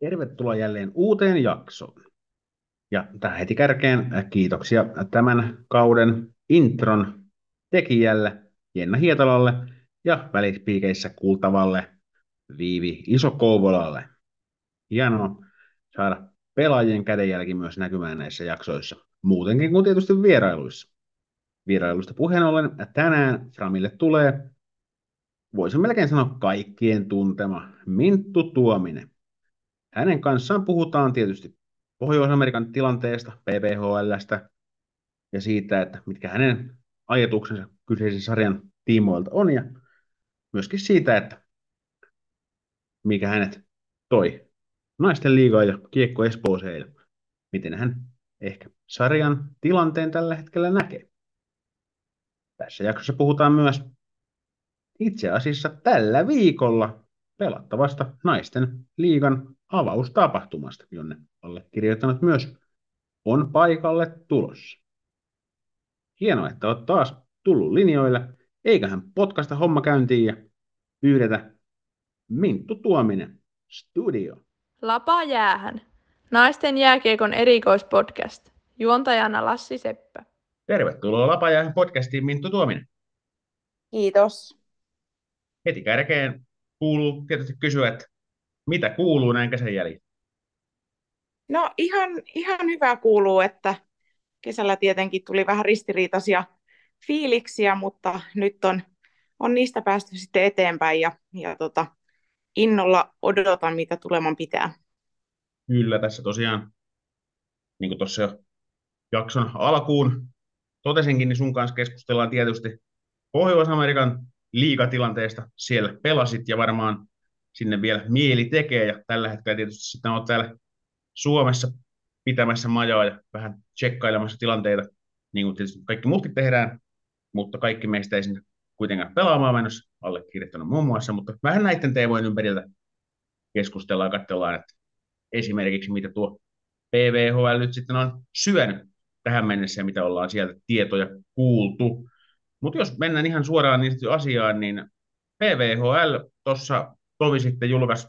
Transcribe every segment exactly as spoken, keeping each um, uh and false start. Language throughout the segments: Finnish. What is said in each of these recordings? Tervetuloa jälleen uuteen jaksoon. Ja tähän heti kärkeen kiitoksia tämän kauden intron tekijälle Jenna Hietalalle ja välispiikeissä kuultavalle Viivi Isokouvolalle. Hienoa saada pelaajien kädenjälki myös näkymään näissä jaksoissa, muutenkin kuin tietysti vierailuissa. Vierailusta puheen ollen tänään Framille tulee, voisin melkein sanoa kaikkien tuntema, Minttu Tuominen. Hänen kanssaan puhutaan tietysti Pohjois-Amerikan tilanteesta, P W H L:stä ja siitä, että mitkä hänen ajatuksensa kyseisen sarjan tiimoilta on ja myöskin siitä, että mikä hänet toi Naisten liigaan ja Kiekko Espooseen ja miten hän ehkä sarjan tilanteen tällä hetkellä näkee. Tässä jaksossa puhutaan myös itse asiassa tällä viikolla pelattavasta Naisten liigan avaustapahtumasta, jonne allekirjoittanut myös on paikalle tulossa. Hienoa, että olet taas tullut linjoille. Eiköhän potkaista homma käyntiin ja pyydetä Minttu Tuominen studio. Lapa Jäähän. Naisten jääkiekon erikoispodcast. Juontajana Lassi Seppä. Tervetuloa Lapa Jäähän podcastiin Minttu Tuominen. Kiitos. Heti kärkeen kuuluu tietysti kysyä, että mitä kuuluu näin kesän jäljiltä? No ihan, ihan hyvää kuuluu, että kesällä tietenkin tuli vähän ristiriitaisia fiiliksiä, mutta nyt on, on niistä päästy sitten eteenpäin ja, ja tota, innolla odotan, mitä tuleman pitää. Kyllä, tässä tosiaan, niin kuin tuossa jo jakson alkuun totesinkin, niin sun kanssa keskustellaan tietysti Pohjois-Amerikan liigatilanteesta. Siellä pelasit ja varmaan sinne vielä mieli tekee ja tällä hetkellä tietysti sitten olet täällä Suomessa pitämässä majaa ja vähän tsekkailemassa tilanteita, niin kuin tietysti kaikki muutkin tehdään, mutta kaikki meistä ei sinne kuitenkaan pelaamaan menossa, allekirjoittanut muun muassa, mutta vähän näiden teemojen ympäriltä keskustellaan ja katsellaan, että esimerkiksi mitä tuo P W H L nyt sitten on syönyt tähän mennessä ja mitä ollaan sieltä tietoja kuultu. Mutta jos mennään ihan suoraan niistä asiaan, niin P W H L tuossa tovi sitten julkaisi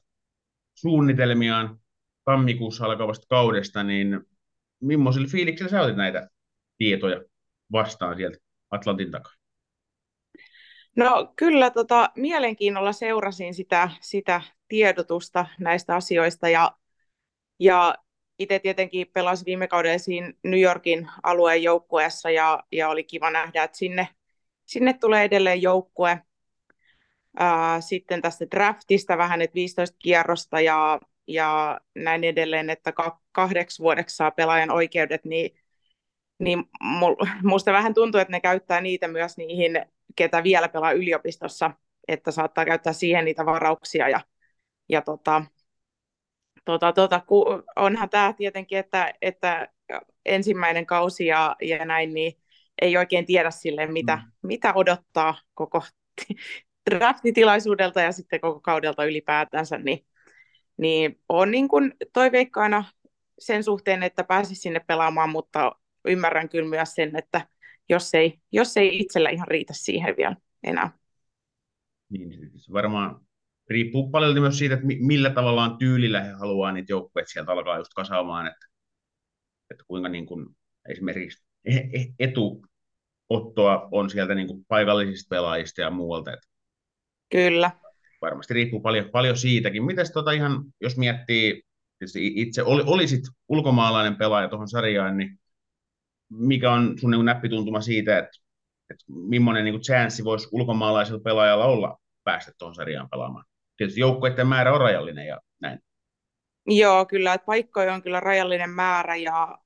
suunnitelmiaan tammikuussa alkavasta kaudesta, niin millaisilla fiiliksillä sä otit näitä tietoja vastaan sieltä Atlantin takaa? No kyllä tota, mielenkiinnolla seurasin sitä, sitä tiedotusta näistä asioista ja, ja itse tietenkin pelasin viime kaudella siinä New Yorkin alueen joukkueessa ja, ja oli kiva nähdä, että sinne, sinne tulee edelleen joukkue. Sitten tästä draftista vähän, että viisitoista kierrosta ja, ja näin edelleen, että kahdeksi vuodeksi saa pelaajan oikeudet, niin, niin musta vähän tuntuu, että ne käyttää niitä myös niihin, ketä vielä pelaa yliopistossa, että saattaa käyttää siihen niitä varauksia. Ja, ja tota, tota, tota, onhan tämä tietenkin, että, että ensimmäinen kausi ja, ja näin, niin ei oikein tiedä silleen, mitä, mm. mitä odottaa koko draftitilaisuudelta ja sitten koko kaudelta ylipäätänsä, niin, niin olen niin kuin toiveikkaana sen suhteen, että pääsis sinne pelaamaan, mutta ymmärrän kyllä myös sen, että jos ei, jos ei itsellä ihan riitä siihen vielä enää. Niin, varmaan riippuu paljon myös siitä, että millä tavallaan tyylillä he haluaa niitä joukkueet sieltä alkaa just kasaamaan, että, että kuinka niin kuin esimerkiksi etuottoa on sieltä niin kuin paikallisista pelaajista ja muualta, että kyllä. Varmasti riippuu paljon, paljon siitäkin. Mites tota ihan, jos miettii, itse ol, olisit ulkomaalainen pelaaja tuohon sarjaan, niin mikä on sun niin kuin näppituntuma siitä, että, että millainen niin kuin chanssi voisi ulkomaalaisella pelaajalla olla päästä tuohon sarjaan pelaamaan? Tietysti joukkueiden määrä on rajallinen ja näin. Joo, kyllä. Että paikkoja on kyllä rajallinen määrä ja,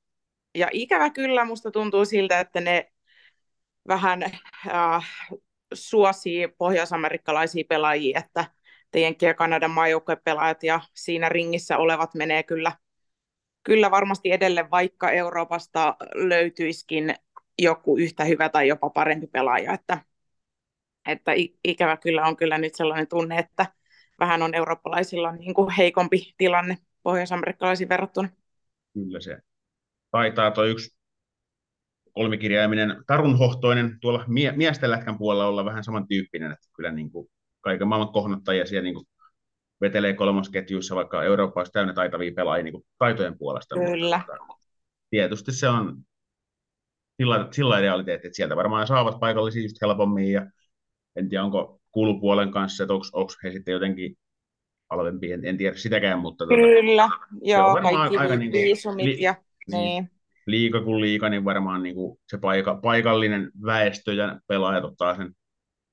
ja ikävä kyllä musta tuntuu siltä, että ne vähän Äh, suosii pohjois-amerikkalaisia pelaajia, että Jenkkien ja Kanadan maajoukkuepelaajat ja siinä ringissä olevat menee kyllä, kyllä varmasti edelleen, vaikka Euroopasta löytyisikin joku yhtä hyvä tai jopa parempi pelaaja. Että, että ikävä kyllä on kyllä nyt sellainen tunne, että vähän on eurooppalaisilla niin kuin heikompi tilanne pohjois-amerikkalaisiin verrattuna. Kyllä se taitaa tuo yksi kolmikirjaiminen tarunhohtoinen tuolla mie- miesten lätkän puolella olla vähän samantyyppinen, että kyllä niin kuin kaiken maailman kohdottajia siellä niin kuin vetelee kolmosketjuissa, vaikka Eurooppa olisi täynnä taitavia pelaajia niin kuin taitojen puolesta. Kyllä. Tietysti se on sillä, sillä realiteetti, että sieltä varmaan saavat paikallisia just helpommin, ja en tiedä, onko kulupuolen kanssa, että onko, onko he sitten jotenkin halvempi, en, en tiedä sitäkään, mutta tuota, kyllä, joo, kaikki aika niin viisumit li, ja niin. niin. Liiga kuin liiga, niin varmaan niin kuin se paika, paikallinen väestö ja pelaajat ottaa sen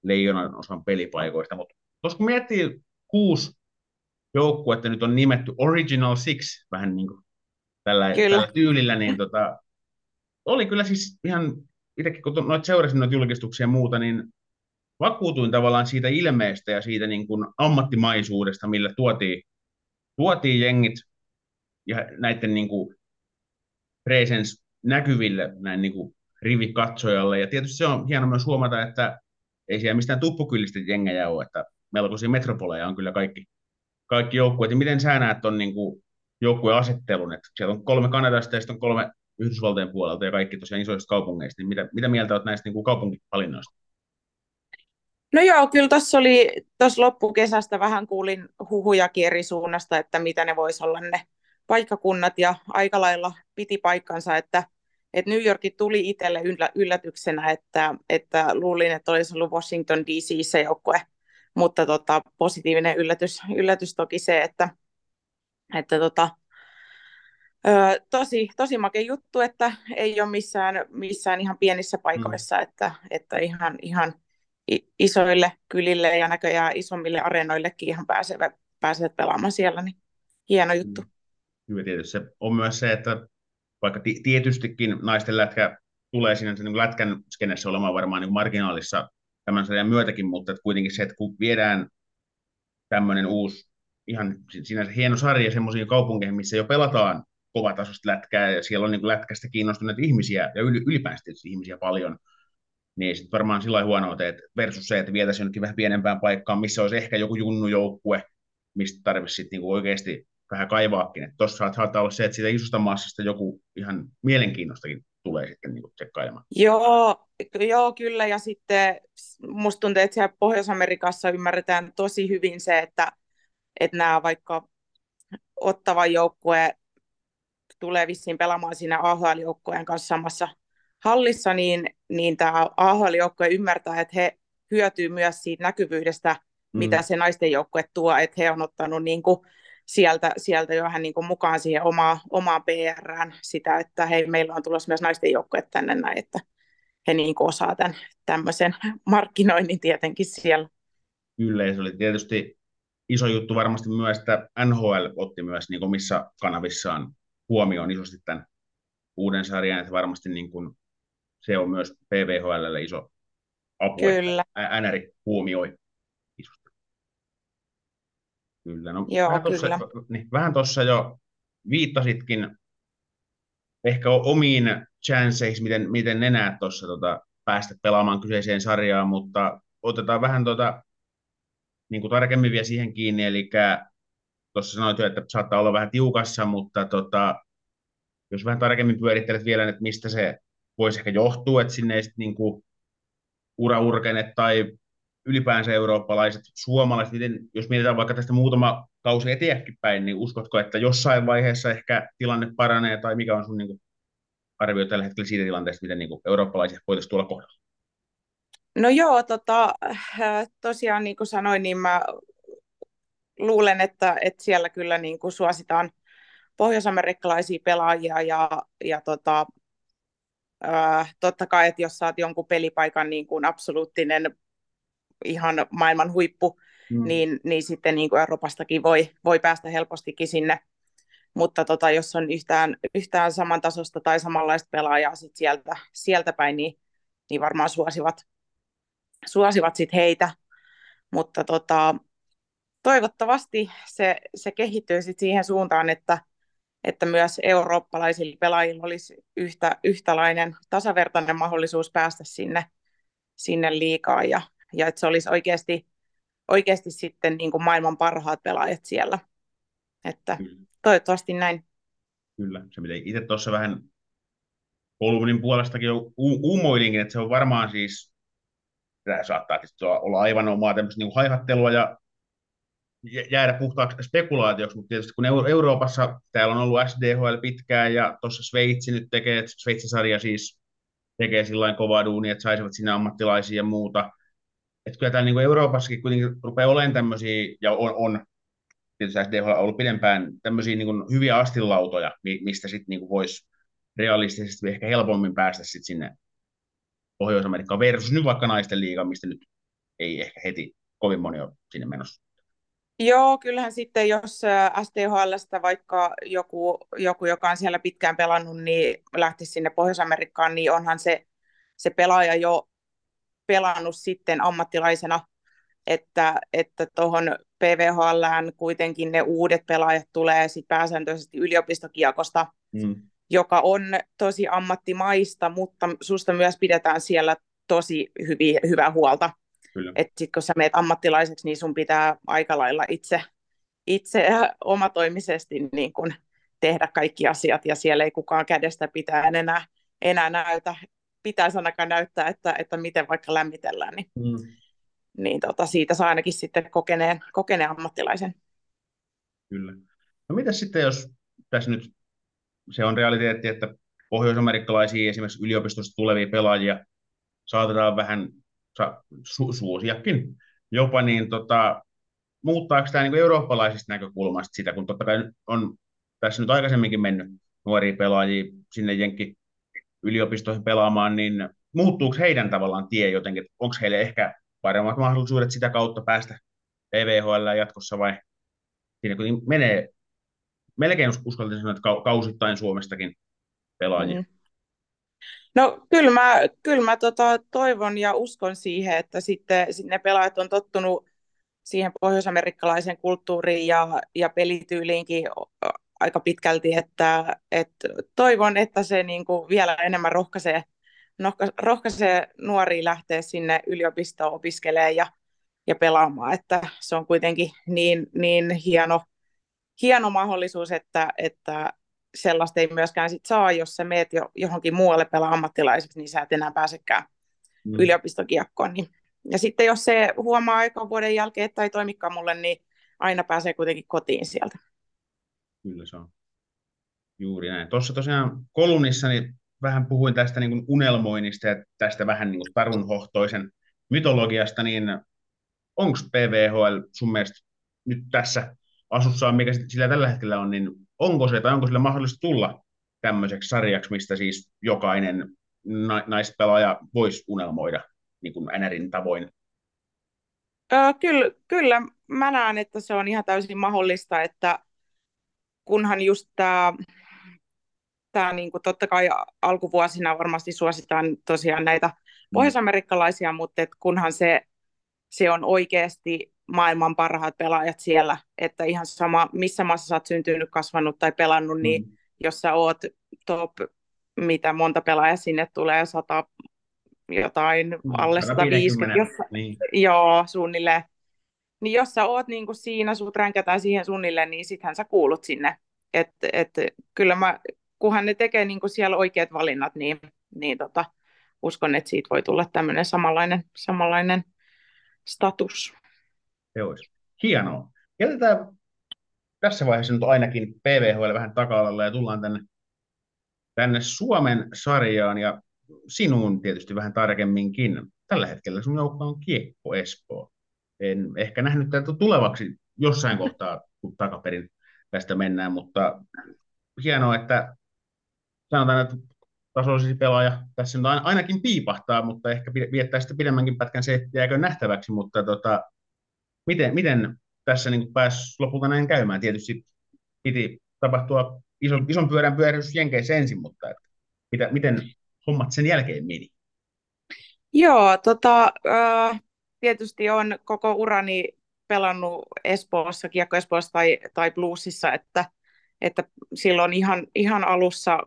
leijonan osan pelipaikoista, mutta tuossa kun miettii kuusi joukkuetta, nyt on nimetty Original Six, vähän niin kuin tällä, tällä tyylillä, niin tota, oli kyllä siis ihan, itsekin kun noit seurasin noita julkistuksia ja muuta, niin vakuutuin tavallaan siitä ilmeestä ja siitä niin kuin ammattimaisuudesta, millä tuotiin, tuotiin jengit ja näiden niin kuin presence näkyville näin niin kuin rivikatsojalle. Ja tietysti se on hieno myös huomata, että ei siellä mistään tuppukylistä jengejä ole, että melkoisia metropoleja on kyllä kaikki, kaikki joukkueet. Ja miten sä näet tuon niin kuin joukkueen asettelun? Että siellä on kolme Kanadasta ja sitten on kolme Yhdysvaltojen puolelta ja kaikki tosiaan isoista kaupungeista. Niin mitä, mitä mieltä olet näistä niin kuin kaupunkivalinnoista? No joo, kyllä tuossa oli, tuossa loppukesästä vähän kuulin huhujakin eri suunnasta, että mitä ne voisi olla ne paikkakunnat, ja aika lailla piti paikkansa, että, että New Yorkin tuli itselle yllätyksenä, että, että luulin, että olisi ollut Washington D C se joukkue, mutta tota, positiivinen yllätys, yllätys toki se, että, että tota, ö, tosi, tosi makea juttu, että ei ole missään, missään ihan pienissä paikoissa, mm. että, että ihan... ihan isoille kylille ja näköjään isommille areenoillekin ihan pääsevät, pääsevät pelaamaan siellä, niin hieno juttu. Hyvä, tietysti se on myös se, että vaikka tietystikin naisten lätkä tulee siinä niin lätkän skenessä olemaan varmaan niin marginaalissa tämän sarjan myötäkin, mutta että kuitenkin se, että kun viedään tämmöinen uusi, ihan sinänsä hieno sarja semmoisiin kaupunkeihin, missä jo pelataan kovatasoista lätkää ja siellä on niin lätkästä kiinnostuneita ihmisiä ja ylipäänsä ihmisiä paljon, niin sitten varmaan sillä lailla huonoa teet versus se, että vietäisiin jonnekin vähän pienempään paikkaan, missä olisi ehkä joku junnujoukkue, mistä tarvitsisi niinku oikeasti vähän kaivaakin. Että tuossa saattaa olla se, että siitä isosta massasta joku ihan mielenkiinnostakin tulee sitten niinku tsekkailemaan. Joo, joo, kyllä. Ja sitten musta tuntuu, että siellä Pohjois-Amerikassa ymmärretään tosi hyvin se, että, että nämä vaikka Ottawan joukkue tulee vissiin pelaamaan siinä A H L-joukkueen kanssa samassa hallissa, niin, niin tämä A H L-joukkue ymmärtää, että he hyötyy myös siitä näkyvyydestä, mm. mitä se naisten joukkue tuo, että he on ottanut niin kuin sieltä, sieltä johon niin kuin mukaan siihen omaa, omaan P R:ään sitä, että hei, meillä on tulossa myös naisten joukkue tänne näin, että he niin kuin osaa tämän tämmöisen markkinoinnin tietenkin siellä. Kyllä, se oli tietysti iso juttu varmasti myös, että N H L otti myös niin kuin missä kanavissaan huomioon isosti tämän uuden sarjan, että varmasti niin kuin se on myös P W H L:lle iso apu, kyllä, että N R I huomioi isosti. Kyllä, no joo, vähän tuossa niin, vähän tuossa jo viittasitkin ehkä omiin chanceiksi, miten, miten ne näet tuossa tota, päästä pelaamaan kyseiseen sarjaan, mutta otetaan vähän tota, niin kuin tarkemmin vielä siihen kiinni, eli tuossa sanoit jo, että saattaa olla vähän tiukassa, mutta tota, jos vähän tarkemmin pyörittelet vielä, että mistä se voisi ehkä johtua, että sinne ei sitten niinku uraurkenet tai ylipäänsä eurooppalaiset, suomalaiset, miten, jos mietitään vaikka tästä muutama kausi eteenpäin päin, niin uskotko, että jossain vaiheessa ehkä tilanne paranee, tai mikä on sun niinku arvio tällä hetkellä siitä tilanteesta, miten niinku eurooppalaisia voitaisiin tuolla kohdalla? No joo, tota, tosiaan niin kuin sanoin, niin mä luulen, että, että siellä kyllä niin kuin suositaan pohjois-amerikkalaisia pelaajia, ja, ja tota, Äh, totta kai, että jos saat jonkun pelipaikan niin kuin absoluuttinen ihan maailman huippu, mm. niin, niin sitten niin kuin Euroopastakin voi, voi päästä helpostikin sinne. Mutta tota, jos on yhtään, yhtään samantasosta tai samanlaista pelaajaa sit sieltä, sieltä päin, niin, niin varmaan suosivat, suosivat sit heitä. Mutta tota, toivottavasti se, se kehittyy sit siihen suuntaan, että että myös eurooppalaisilla pelaajilla olisi yhtä, yhtälainen tasavertainen mahdollisuus päästä sinne, sinne liigaan, ja, ja että se olisi oikeasti, oikeasti sitten niin kuin maailman parhaat pelaajat siellä. Että kyllä, toivottavasti näin. Kyllä, se mitä itse tuossa vähän kolumnin puolestakin u- uumoilinkin, että se on varmaan siis, tämä saattaa olla aivan omaa tämmöistä niin kuin haihattelua ja jäädä puhtaaksi spekulaatioksi, mutta tietysti kun Euroopassa täällä on ollut S D H L pitkään ja tuossa Sveitsi nyt tekee, Sveitsin sarja siis tekee sillain kovaa duunia, että saisivat sinne ammattilaisia ja muuta. Että kyllä täällä niin kuin Euroopassakin kuitenkin rupeaa olemaan tämmöisiä, ja on, on tietysti S D H L on ollut pidempään, tämmöisiä niin kuin hyviä astilautoja, mistä sitten niin kuin voisi realistisesti ehkä helpommin päästä sitten sinne Pohjois-Amerikkaan versus nyt vaikka naisten liiga, mistä nyt ei ehkä heti kovin moni ole sinne menossa. Joo, kyllähän sitten jos S T H L:stä vaikka joku, joku, joka on siellä pitkään pelannut, niin lähtisi sinne Pohjois-Amerikkaan, niin onhan se, se pelaaja jo pelannut sitten ammattilaisena, että tuohon että P W H L:ään kuitenkin ne uudet pelaajat tulee sit pääsääntöisesti yliopistokiekosta, mm. joka on tosi ammattimaista, mutta susta myös pidetään siellä tosi hyvi, hyvää huolta. Että sitten kun sä meet ammattilaiseksi, niin sun pitää aika lailla itse, itse omatoimisesti niin kun tehdä kaikki asiat, ja siellä ei kukaan kädestä pitää enää, enää näytä, pitäisi ainakaan näyttää, että, että miten vaikka lämmitellään, niin, mm. niin tota, siitä saa ainakin sitten kokeneen, kokeneen ammattilaisen. Kyllä. No mitäs sitten, jos tässä nyt se on realiteetti, että pohjois-amerikkalaisia esimerkiksi yliopistosta tulevia pelaajia saatetaan vähän Su- suosiakin jopa, niin tota, muuttaako tämä niin eurooppalaisesta näkökulmasta sitä, kun totta kai on tässä nyt aikaisemminkin mennyt nuoria pelaajia sinne jenkin yliopistoihin pelaamaan, niin muuttuuko heidän tavallaan tie jotenkin, onko heille ehkä paremmat mahdollisuudet sitä kautta päästä P W H L:ään jatkossa, vai siinä kun menee melkein uskaltaisin sanoa, että kausittain Suomestakin pelaajia? Mm. No kyllä mä, kyllä mä tota, toivon ja uskon siihen, että sitten ne pelaajat on tottunut siihen pohjois-amerikkalaisen kulttuuriin ja, ja pelityyliinkin aika pitkälti, että et toivon, että se niinku vielä enemmän rohkaisee, rohkaisee nuoria lähteä sinne yliopistoon opiskelemaan ja, ja pelaamaan, että se on kuitenkin niin, niin hieno, hieno mahdollisuus, että, että sellaista ei myöskään sit saa, jos sä meet jo johonkin muualle pelaa ammattilaiseksi, niin sä et enää pääsekään mm. yliopistokiekkoon. Niin. Ja sitten jos se huomaa aikaan vuoden jälkeen, että ei toimikaan mulle, niin aina pääsee kuitenkin kotiin sieltä. Kyllä se on. Juuri näin. Tuossa tosiaan kolumnissani vähän puhuin tästä niin kuin unelmoinnista ja tästä vähän niin kuin tarunhohtoisen mytologiasta, niin onko P W H L sun mielestä nyt tässä asussaan, mikä sillä tällä hetkellä on, niin onko se tai onko sillä mahdollista tulla tämmöiseksi sarjaksi, mistä siis jokainen na- naispelaaja voisi unelmoida niin kuin N R:n tavoin? Öö, kyllä, kyllä mä näen, että se on ihan täysin mahdollista, että kunhan just tämä, tää niinku, totta kai alkuvuosina varmasti suositaan tosiaan näitä pohjois-amerikkalaisia, mutta et kunhan se, se on oikeasti maailman parhaat pelaajat siellä, että ihan sama, missä maassa sä oot syntynyt, kasvanut tai pelannut, mm. niin jos sä oot top, mitä monta pelaajaa sinne tulee, sata jotain, mm. alle sata viisikymmentä, jos, niin. joo, suunnilleen, niin jos sä oot niin kuin siinä, sut ränkätään siihen suunnilleen, niin sittenhän sä kuulut sinne, että et, kyllä mä, kunhan ne tekee niin kuin siellä oikeat valinnat, niin, niin tota, uskon, että siitä voi tulla tämmöinen samanlainen, samanlainen status. Se olisi hienoa. Jätetään tässä vaiheessa nyt ainakin P W H L vähän taka-alalle ja tullaan tänne, tänne Suomen sarjaan ja sinuun tietysti vähän tarkemminkin. Tällä hetkellä sun joukko on Kiekko Espoo. En ehkä nähnyt tätä tulevaksi jossain kohtaa, kun takaperin tästä mennään, mutta hienoa, että sanotaan, että tasollisi pelaaja tässä nyt ainakin piipahtaa, mutta ehkä viettää sitten pidemmänkin pätkän, se jääkö nähtäväksi, mutta tota, Miten, miten tässä niin pääsi lopulta näin käymään? Tietysti piti tapahtua ison, ison pyörän pyörähdys Jenkeissä ensin, mutta että mitä, miten hommat sen jälkeen meni? Joo, tota, äh, tietysti olen koko urani pelannut Espoossa, Kiekko Espoossa tai, tai Bluesissa, että, että silloin ihan, ihan alussa,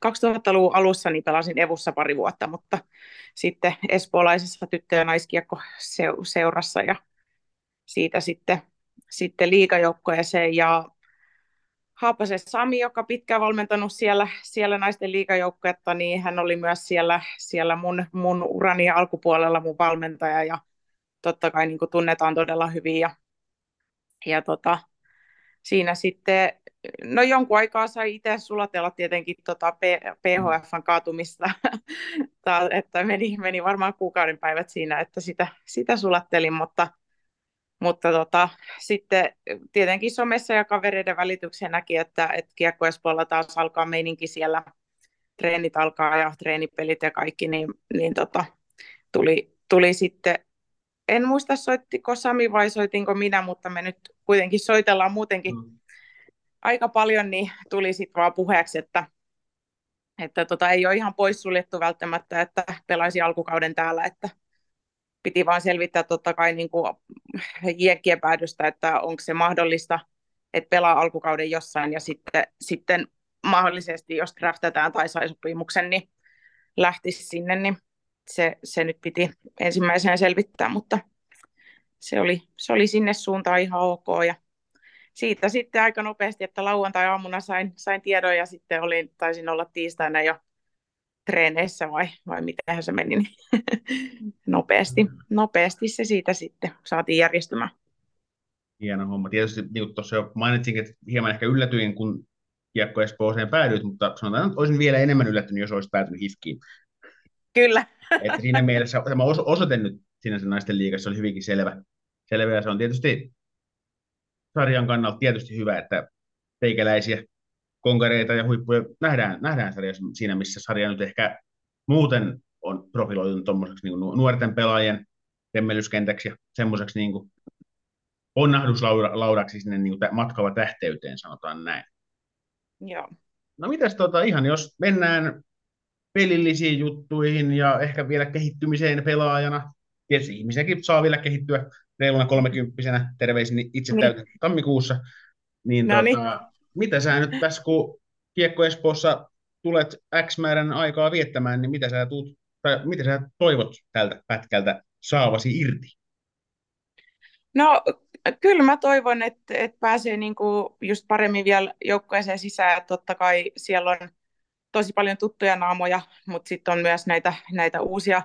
kaksituhattaluvun alussa niin pelasin Evussa pari vuotta, mutta sitten espoolaisessa tyttö- ja naiskiekkoseurassa ja siitä sitten, sitten liigajoukkueeseen ja Haapasen Sami, joka pitkään valmentanut siellä, siellä naisten liigajoukkuetta, niin hän oli myös siellä, siellä mun, mun urani alkupuolella mun valmentaja ja totta kai niin kuin tunnetaan todella hyvin ja ja tota, siinä sitten, no jonkun aikaa sai itse sulatella tietenkin tota P H F:n kaatumista, että meni, meni varmaan kuukauden päivät siinä, että sitä, sitä sulattelin, mutta, mutta tota, sitten tietenkin somessa ja kavereiden välityksen näki, että, että Kiekko Espoolla taas alkaa meininki siellä, treenit alkaa ja treenipelit ja kaikki, niin, niin tota, tuli, tuli sitten, en muista soittiko Sami vai soitinko minä, mutta me nyt kuitenkin soitellaan muutenkin mm. aika paljon, niin tuli sitten vaan puheeksi, että, että tota, ei ole ihan poissuljettu välttämättä, että pelaisi alkukauden täällä, että piti vaan selvittää totta kai niin kuin Jenkkien päädystä, että onko se mahdollista, että pelaa alkukauden jossain ja sitten, sitten mahdollisesti, jos draftataan tai sai sopimuksen, niin lähtisi sinne, niin se, se nyt piti ensimmäisenä selvittää, mutta se oli, se oli sinne suuntaan ihan ok. Ja siitä sitten aika nopeasti, että lauantai-aamuna sain, sain tiedon ja sitten olin, taisin olla tiistaina jo treeneissä vai, vai mitenhän se meni. nopeasti, nopeasti se siitä sitten saatiin järjestymään. Hieno homma. Tietysti niin tuossa jo mainitsin, että hieman ehkä yllätyin, kun Kiekko Espooseen päädyit, mutta sanotaan, että olisin vielä enemmän yllättynyt, jos olisit päätynyt HIFKiin. Kyllä. Että siinä mielessä tämä osoite nyt sinänsä Naisten liigassa oli hyvinkin selvä. selvä. Ja se on tietysti sarjan kannalta tietysti hyvä, että teikäläisiä konkareita ja huippuja nähdään, nähdään sarjassa siinä, missä sarja nyt ehkä muuten on profiloitunut tuommoiseksi niin nuorten pelaajien temmellyskentäksi ja semmoiseksi niin ponnahduslaudaksi sinne niin matkava tähteyteen, sanotaan näin. Joo. No mitäs tota, ihan jos mennään pelillisiin juttuihin ja ehkä vielä kehittymiseen pelaajana. Tietysti ihmisiäkin saa vielä kehittyä reiluna kolmekymppisenä, terveisin itse täytän niin. tammikuussa. Niin, tota, mitä sä nyt tässä, kun Kiekko Espoossa tulet X määrän aikaa viettämään, niin mitä sä, tuut, tai mitä sä toivot tältä pätkältä saavasi irti? No kyllä mä toivon, että, että pääsee niin kuin just paremmin vielä joukkueeseen sisään. Totta kai siellä on tosi paljon tuttuja naamoja, mutta sitten on myös näitä, näitä uusia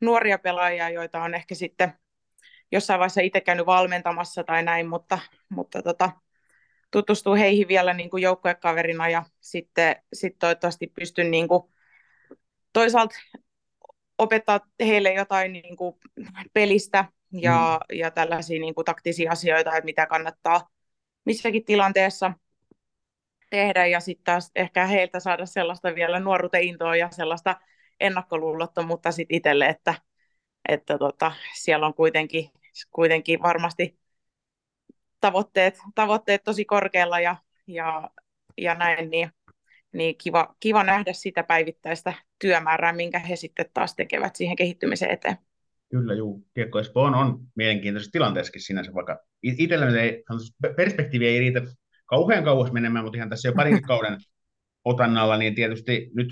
nuoria pelaajia, joita on ehkä sitten jossain vaiheessa itse käynyt valmentamassa tai näin, mutta, mutta tota, tutustuu heihin vielä niin kuin joukkuekaverina ja sitten sit toivottavasti pystyn niin kuin toisaalta opettaa heille jotain niin kuin pelistä ja, mm. ja tällaisia niin kuin taktisia asioita, että mitä kannattaa missäkin tilanteessa tehdä ja sitten taas ehkä heiltä saada sellaista vielä nuoruuteen intoa ja sellaista ennakkoluulottomuutta sitten itselle, että, että tota, siellä on kuitenkin, kuitenkin varmasti tavoitteet, tavoitteet tosi korkealla ja, ja, ja näin, niin, niin kiva, kiva nähdä sitä päivittäistä työmäärää, minkä he sitten taas tekevät siihen kehittymiseen eteen. Kyllä, juu. Kiekko Espoo on, on mielenkiintoisessa tilanteessakin sinänsä, vaikka itsellä ei, perspektiivi ei riitä kauhean kauas menemään, mutta ihan tässä jo parin kauden otannalla, niin tietysti nyt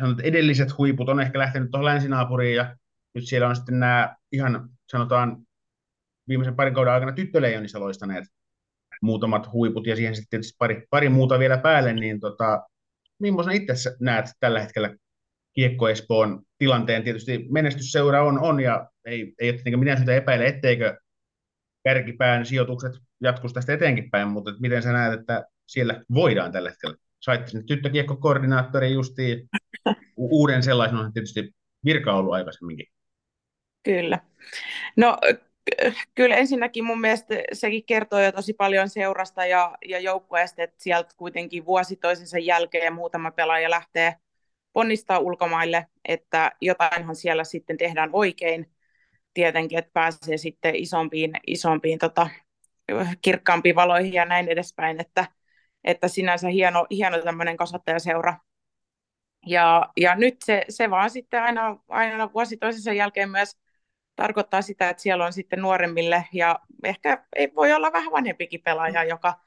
sanotaan, edelliset huiput on ehkä lähtenyt tuohon länsinaapuriin, ja nyt siellä on sitten nämä ihan, sanotaan, viimeisen parin kauden aikana tyttöleijonissa loistaneet muutamat huiput, ja siihen sitten pari, pari muuta vielä päälle, niin tota, millaisena itse näet tällä hetkellä Kiekko Espoon tilanteen? Tietysti menestysseura on, on ja ei, ei ole tietenkään mitään syytä epäile, etteikö kärkipään sijoitukset jatkuisi tästä eteenkin päin, mutta miten sä näet, että siellä voidaan tällä hetkellä? Saitte sinne tyttökiekkokoordinaattori justiin uuden sellaisen, on tietysti virka ollut aikaisemminkin. Kyllä. No kyllä ensinnäkin mun mielestä sekin kertoo jo tosi paljon seurasta ja, ja joukkueesta, että sieltä kuitenkin vuosi toisensa jälkeen muutama pelaaja lähtee ponnistaa ulkomaille, että jotainhan siellä sitten tehdään oikein. Tietenkin, että pääsee sitten isompiin, isompiin tota, kirkkaampiin valoihin ja näin edespäin, että, että sinänsä hieno, hieno tämmöinen kasvattajaseura. Ja, ja nyt se, se vaan sitten aina, aina vuosi toisensa jälkeen myös tarkoittaa sitä, että siellä on sitten nuoremmille ja ehkä ei voi olla vähän vanhempikin pelaaja, joka,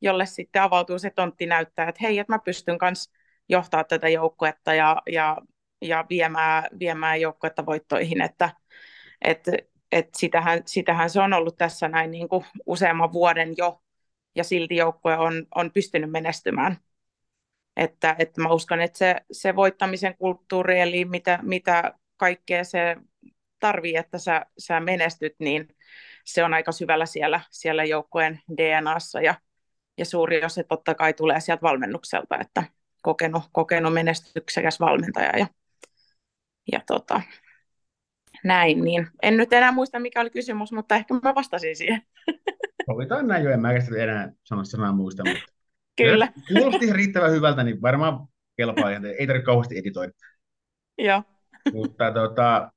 jolle sitten avautuu se tontti näyttää, että hei, että mä pystyn kanssa johtaa tätä joukkuetta ja, ja, ja viemään, viemään joukkuetta voittoihin, että Että et sitähän, sitähän se on ollut tässä näin niin kuin useamman vuoden jo, ja silti joukkue on, on pystynyt menestymään. Että et mä uskon, että se, se voittamisen kulttuuri, eli mitä, mitä kaikkea se tarvii, että sä, sä menestyt, niin se on aika syvällä siellä, siellä joukkueen D N A:ssa ja, ja suuri osa totta kai tulee sieltä valmennukselta, että kokenut, kokenut menestyksekäs valmentaja ja, ja tota, näin. Niin. En nyt enää muista, mikä oli kysymys, mutta ehkä mä vastasin siihen. Olitaan näin jo, en mä enää sano sanaa muista, mutta kyllä. Kuulosti ihan riittävän hyvältä, niin varmaan kelpaa, ei tarvitse kauheasti editoida. Joo. Mutta tota,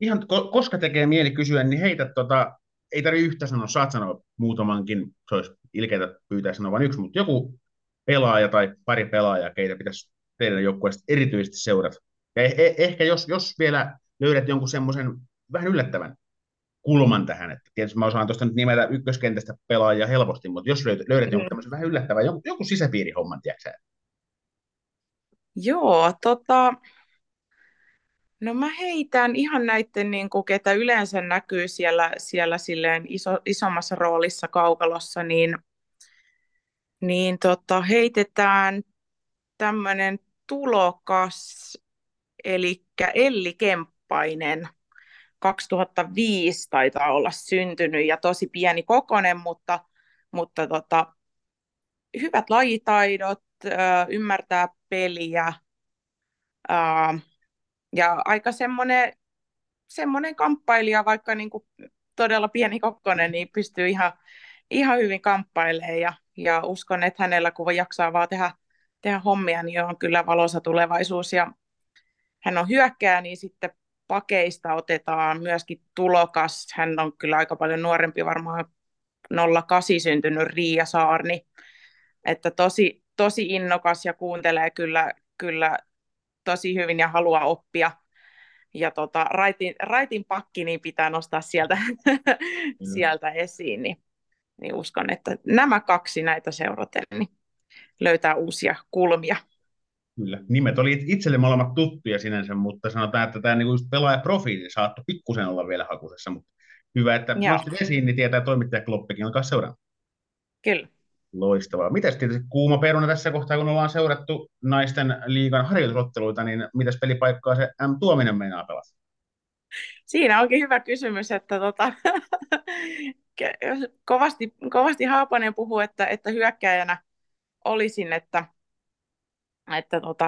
ihan koska tekee mieli kysyä, niin heitä, tota, ei tarvitse yhtä sanoa, saat sanoa muutamankin, se olisi ilkeätä pyytää sanoa vain yksi, mutta joku pelaaja tai pari pelaajaa, keitä pitäisi teidän joukkueesta erityisesti seurata. Ja eh- eh- ehkä jos, jos vielä löydät jonkun semmoisen vähän yllättävän kulman tähän, että tietysti mä osaan tuosta nyt nimetä ykköskentästä pelaajia helposti, mutta jos löydät, löydät jonkun tämmöisen vähän yllättävän, jonkun, jonkun sisäpiirihomman, tiedätkö? Joo, tota... No mä heitän ihan näiden, niin kuin, ketä yleensä näkyy siellä, siellä silleen iso, isommassa roolissa kaukalossa, niin, niin tota, heitetään tämmöinen tulokas, eli Elli Kemppainen, kaksituhattaviisi taitaa olla syntynyt ja tosi pieni kokonen, mutta, mutta tota, hyvät lajitaidot, ymmärtää peliä, ää, ja aika semmoinen, semmoinen kamppailija, vaikka niin kuin todella pieni kokkonen, niin pystyy ihan, ihan hyvin kamppailemaan. Ja, ja uskon, että hänellä kun jaksaa vaan tehdä, tehdä hommia, niin on kyllä valoisa tulevaisuus. Ja hän on hyökkääjä, niin sitten pakeista otetaan myöskin tulokas. Hän on kyllä aika paljon nuorempi, varmaan nolla kahdeksan syntynyt Riia Saarni. Että tosi, tosi innokas ja kuuntelee kyllä... kyllä tosi hyvin ja haluaa oppia. Ja tota, raitin, raitin pakki niin pitää nostaa sieltä, sieltä esiin. Niin, niin uskon, että nämä kaksi näitä seuraten niin löytää uusia kulmia. Kyllä. Nimet oli itselle molemmat tuttuja sinänsä, mutta sanotaan, että tämä niinku pelaajaprofiili saattoi pikkusen olla vielä hakusessa. Mutta hyvä, että nostit esiin, niin tietää toimittajakloppikin alkaa seuraamaan. Kyllä. Loistavaa. Mitäs tietysti kuuma peruna tässä kohtaa, kun ollaan seurattu naisten liigan harjoitusotteluita, niin mitäs pelipaikkaa se M. Tuominen meinaa pelata? Siinä onkin hyvä kysymys, että tota, kovasti, kovasti Haapanen puhuu, että, että hyökkääjänä olisin, että, että tota,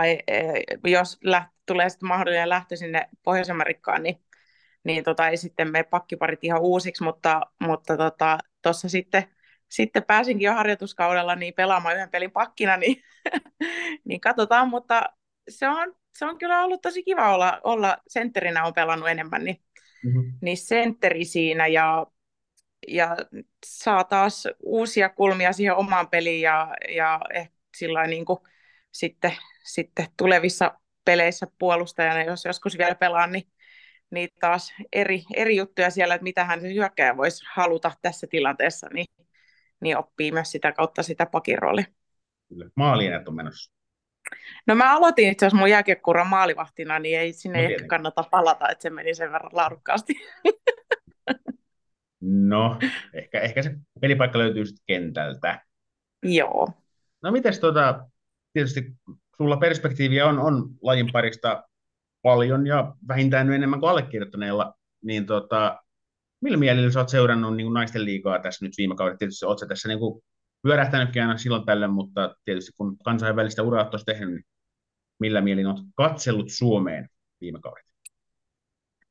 jos läht, tulee sitten mahdollinen lähtö sinne Pohjois-Amerikkaan, niin, niin tota, ei sitten mene pakkiparit ihan uusiksi, mutta tuossa mutta tota, sitten Sitten pääsinkin jo harjoituskaudella niin pelaamaan yhden pelin pakkina, niin, niin katsotaan, mutta se on, se on kyllä ollut tosi kiva olla, olla sentterinä, on pelannut enemmän, niin, mm-hmm. niin sentteri siinä ja, ja saa taas uusia kulmia siihen omaan peliin ja, ja eh, sillain niin kuin sitten, sitten tulevissa peleissä puolustajana, jos joskus vielä pelaan, niin, niin taas eri, eri juttuja siellä, että mitähän se hyökkääjä voisi haluta tässä tilanteessa, niin niin oppii myös sitä kautta sitä pakin roolia. Kyllä. Maalienät on menossa. No mä aloitin itse asiassa mun jääkiekko-uran maalivahtina, niin ei sinne no, ehkä tietenkin kannata palata, että se meni sen verran laadukkaasti. No, ehkä, ehkä se pelipaikka löytyy sitten kentältä. Joo. No mites tota, tietysti sulla perspektiiviä on, on lajin parista paljon ja vähintään enemmän kuin allekirjoittaneilla, niin tota... Millä mielellä sä oot seurannut niin naisten liigaa tässä nyt viime kaudella? Tietysti oot sä tässä niin pyörähtänytkin aina silloin tällöin, mutta tietysti kun kansainvälistä uraa oot tuossa tehnyt, niin millä mielin oot katsellut Suomeen viime kaudella?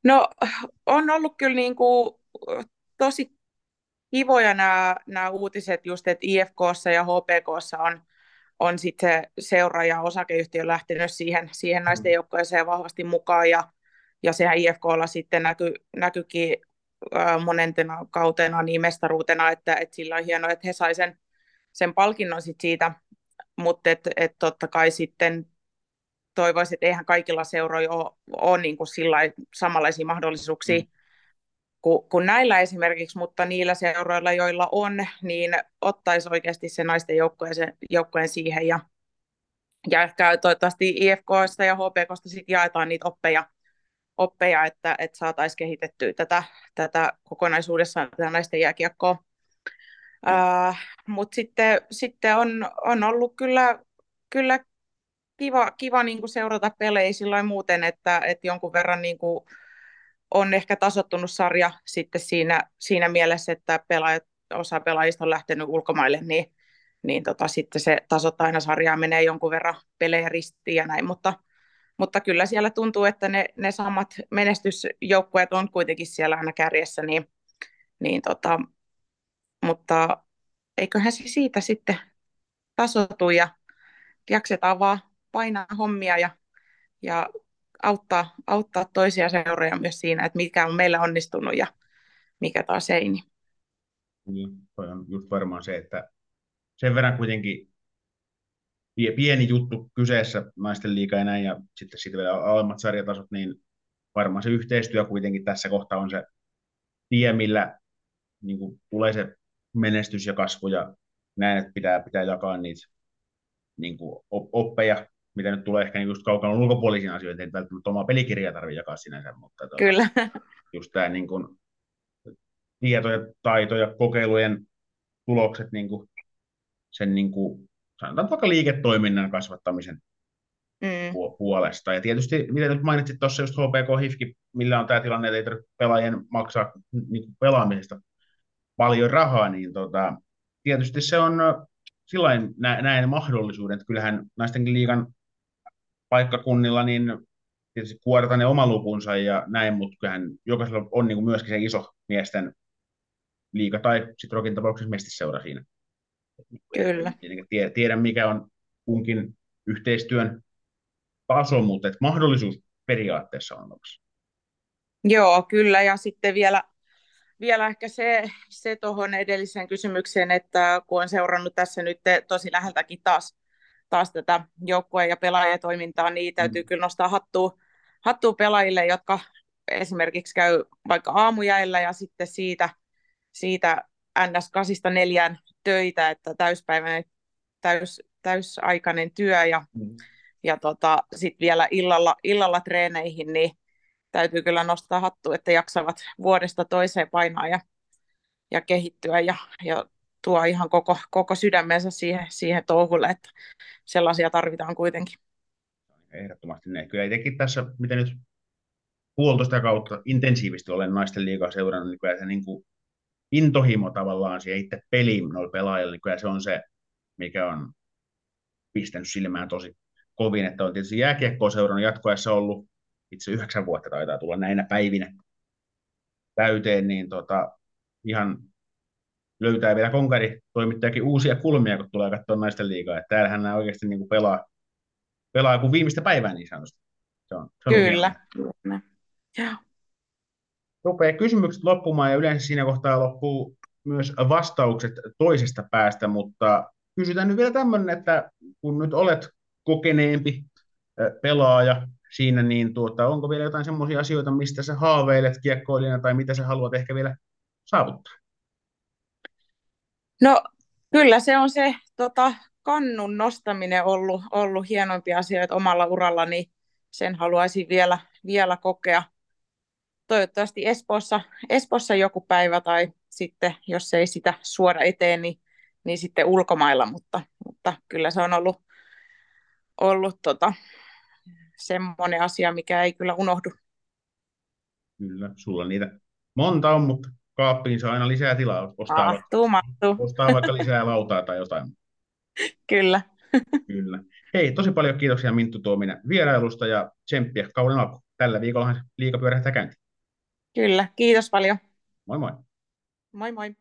No on ollut kyllä niin kuin tosi kivoja nämä, nämä uutiset just, että I F K:ssa ja H P K:ssa on, on sitten seuraaja osakeyhtiö lähtenyt siihen, siihen naisten joukkueeseen vahvasti mukaan ja, ja sehän I F K:lla sitten näky, näkyikin monentena kautena niin mestaruutena, että, että sillä on hienoa, että he sai sen, sen palkinnon sit siitä, mutta et, et totta kai sitten toivoisin, että eihän kaikilla seuroilla ole, ole niin kuin sillai, samanlaisia mahdollisuuksia mm. kuin, kuin näillä esimerkiksi, mutta niillä seuroilla, joilla on, niin ottaisi oikeasti se naisten joukkueen siihen ja, ja ehkä toivottavasti I F K:sta ja H P K:sta sit jaetaan niitä oppeja oppeja, että, että saataisiin kehitettyä tätä, tätä kokonaisuudessaan tätä naisten jääkiekkoa. Äh, Mutta sitten, sitten on, on ollut kyllä, kyllä kiva, kiva niinku seurata pelejä silloin muuten, että, että jonkun verran niinku on ehkä tasoittunut sarja sitten siinä, siinä mielessä, että pelaajat, osa pelaajista on lähtenyt ulkomaille, niin, niin tota, sitten se tasoittaa aina sarjaa, menee jonkun verran pelejä ristiin ja näin, mutta, mutta kyllä siellä tuntuu, että ne, ne samat menestysjoukkueet on kuitenkin siellä aina kärjessä, niin, niin tota, mutta eiköhän se siitä sitten tasoitu ja jaksetaan vaan painaa hommia ja, ja auttaa, auttaa toisia seuroja myös siinä, että mikä on meillä onnistunut ja mikä taas ei. Niin, niin toi on just varmaan se, että sen verran kuitenkin pieni juttu kyseessä, naisten liiga ja näin, ja sitten siitä vielä alemmat sarjatasot, niin varmaan se yhteistyö kuitenkin tässä kohtaa on se tie, millä niin kuin tulee se menestys ja kasvu ja näin, että pitää, pitää jakaa niitä niin kuin oppeja, mitä nyt tulee ehkä just kaukanon ulkopuolisiin asioihin, ei välttämättä omaa pelikirjaa tarvitse jakaa sinänsä, mutta kyllä. Just tämä niin kuin tieto ja taito ja kokeilujen tulokset niin kuin sen niin kuin, sanotaan vaikka liiketoiminnan kasvattamisen mm. puolesta. Ja tietysti, mitä nyt mainitsit tuossa just H P K-H I F K, millä on tämä tilanne, että ei tarvitse pelaajien maksaa niin kuin pelaamisesta paljon rahaa, niin tota, tietysti se on sillain näen mahdollisuuden, että kyllähän naisten liigan paikkakunnilla niin tietysti kuorataan ne oma lukunsa ja näin, mutta kyllähän jokaisella on niin kuin myöskin se iso miesten liiga tai sitten Rokin tapauksessa mestisseura siinä. Kyllä. Tiedän, tiedän mikä on kunkin yhteistyön taso, mutta että mahdollisuus periaatteessa on olemassa. Joo, kyllä, ja sitten vielä Vielä ehkä se, se tuohon edelliseen kysymykseen, että kun on seurannut tässä nyt tosi läheltäkin taas, taas tätä joukkue- ja pelaajatoimintaa, niin täytyy mm. kyllä nostaa hattua, hattua pelaajille, jotka esimerkiksi käy vaikka aamujäillä ja sitten siitä, siitä N S kahdesta neljään töitä, että täyspäiväinen, täys, täysaikainen työ ja, mm. ja tota, sitten vielä illalla, illalla treeneihin, niin täytyy kyllä nostaa hattua, että jaksavat vuodesta toiseen painaa ja, ja kehittyä ja, ja tuo ihan koko, koko sydämensä siihen, siihen touhulle, että sellaisia tarvitaan kuitenkin. Ehdottomasti ne. Kyllä itsekin tässä, mitä nyt puolitoista kautta intensiivisesti olen naisten liigaa seurannut, niin kyllä se niin kuin intohimo tavallaan siihen itse peliin noilla pelaajilla, niin kyllä se on se, mikä on pistänyt silmään tosi kovin, että on tietysti jääkiekkoa seurannut jatkoajassa ollut, itse yhdeksän vuotta taitaa tulla näinä päivinä täyteen, niin tota, ihan löytää vielä konkari toimittajakin uusia kulmia, kun tulee katsoa naisten liigaa. Että täällähän nämä oikeasti niin kuin pelaa, pelaa kuin viimeistä päivää niin sanotusti. Se on, se on kyllä. Hieno. Kyllä. Rupeaa kysymykset loppumaan ja yleensä siinä kohtaa loppuu myös vastaukset toisesta päästä, mutta kysytään nyt vielä tämmöinen, että kun nyt olet kokeneempi pelaaja, siinä, niin tuota, onko vielä jotain semmoisia asioita, mistä sä haaveilet kiekkoilijana tai mitä sä haluat ehkä vielä saavuttaa? No kyllä se on se tota, kannun nostaminen ollut, ollut hienoimpia asioita omalla urallani. Sen haluaisin vielä, vielä kokea. Toivottavasti Espoossa, Espoossa joku päivä tai sitten, jos ei sitä suoda eteen, niin, niin sitten ulkomailla. Mutta, mutta kyllä se on ollut... ollut tota, semmoinen asia, mikä ei kyllä unohdu. Kyllä, sulla niitä monta on, mutta kaappiin saa aina lisää tilaa. Ostaa, mahtuu, mahtuu. Ostaa vaikka lisää lautaa tai jotain. Kyllä. Kyllä. Hei, tosi paljon kiitoksia Minttu Tuominen vierailusta ja tsemppiä kauden alkuun. Tällä viikollahan liiga pyörähtää käyntiin. Kyllä, kiitos paljon. Moi moi. Moi moi.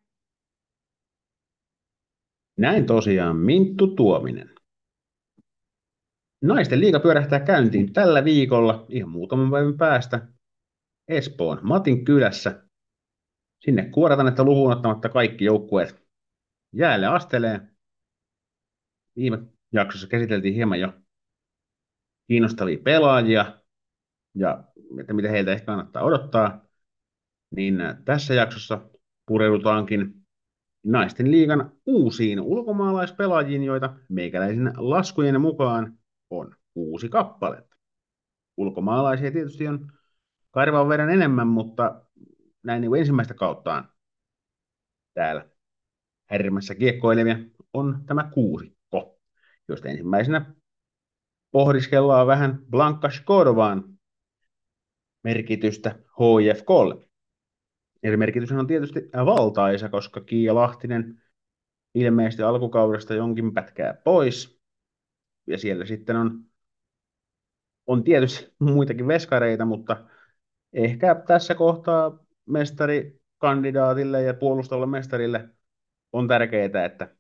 Näin tosiaan Minttu Tuominen. Naisten liiga pyörähtää käyntiin tällä viikolla, ihan muutaman päivän päästä, Espoon Matinkylässä. Sinne kuorataan, että lukuun ottamatta kaikki joukkueet jäälle astelee. Viime jaksossa käsiteltiin hieman jo kiinnostavia pelaajia ja että mitä heiltä ehkä kannattaa odottaa. Niin tässä jaksossa pureudutaankin naisten liigan uusiin ulkomaalaispelaajiin, joita meikäläisen laskujen mukaan on kuusi kappaletta. Ulkomaalaisia tietysti on karvan verran enemmän, mutta näin niin ensimmäistä kauttaan täällä härmässä kiekkoilevia on tämä kuusikko, josta ensimmäisenä pohdiskellaan vähän Blanka Škodovaan merkitystä H I F K:lle. Eli merkitys on tietysti valtaisa, koska Kiia Lahtinen ilmeisesti alkukaudesta jonkin pätkää pois. Ja siellä sitten on, on tietysti muitakin veskareita, mutta ehkä tässä kohtaa mestarikandidaatille ja puolustavalle mestarille on tärkeää, että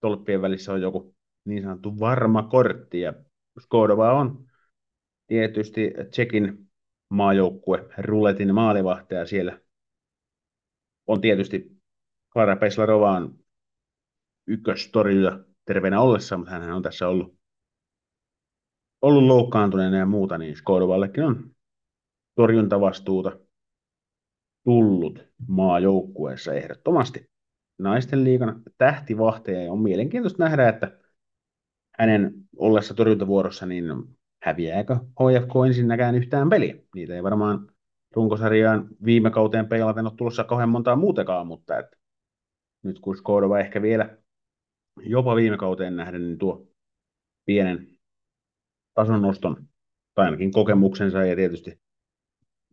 tolppien välissä on joku niin sanottu varma kortti. Ja Škodová on tietysti Tsekin maajoukkue ruletin maalivahtaja siellä. On tietysti Klara Peslarova ykköstorjuja terveenä ollessaan, mutta hän on tässä ollut, ollut loukkaantuneena ja muuta, niin Škodovallekin on torjuntavastuuta tullut maajoukkueessa ehdottomasti. Naisten liigan tähtivahteja on mielenkiintoista nähdä, että hänen ollessa torjuntavuorossa niin häviääkö H I F K ensinnäkään yhtään peliä. Niitä ei varmaan runkosarjaan viime kauteen peilaten ole tulossa kauhean montaa muutakaan, mutta et nyt kun Škodová ehkä vielä jopa viime kauteen nähden, niin tuo pienen tason noston tai ainakin kokemuksensa ja tietysti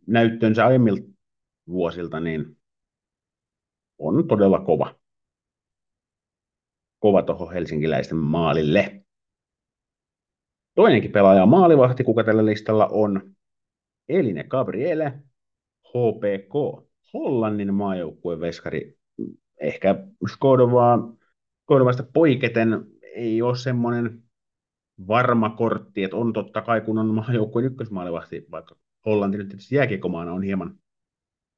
näyttönsä aiemmilta vuosilta, niin on todella kova. Kova tuohon helsinkiläisten maalille. Toinenkin pelaaja on maalivahti, kuka tällä listalla on. Eline Gabriele, H P K, Hollannin maajoukkueen veskari. Ehkä Škodovaa, Škodovasta poiketen ei ole semmoinen varma kortti, että on totta kai, kun on maajoukkueen ykkösmaalivahti, vaikka Hollanti nyt tietysti jääkiekomaana on hieman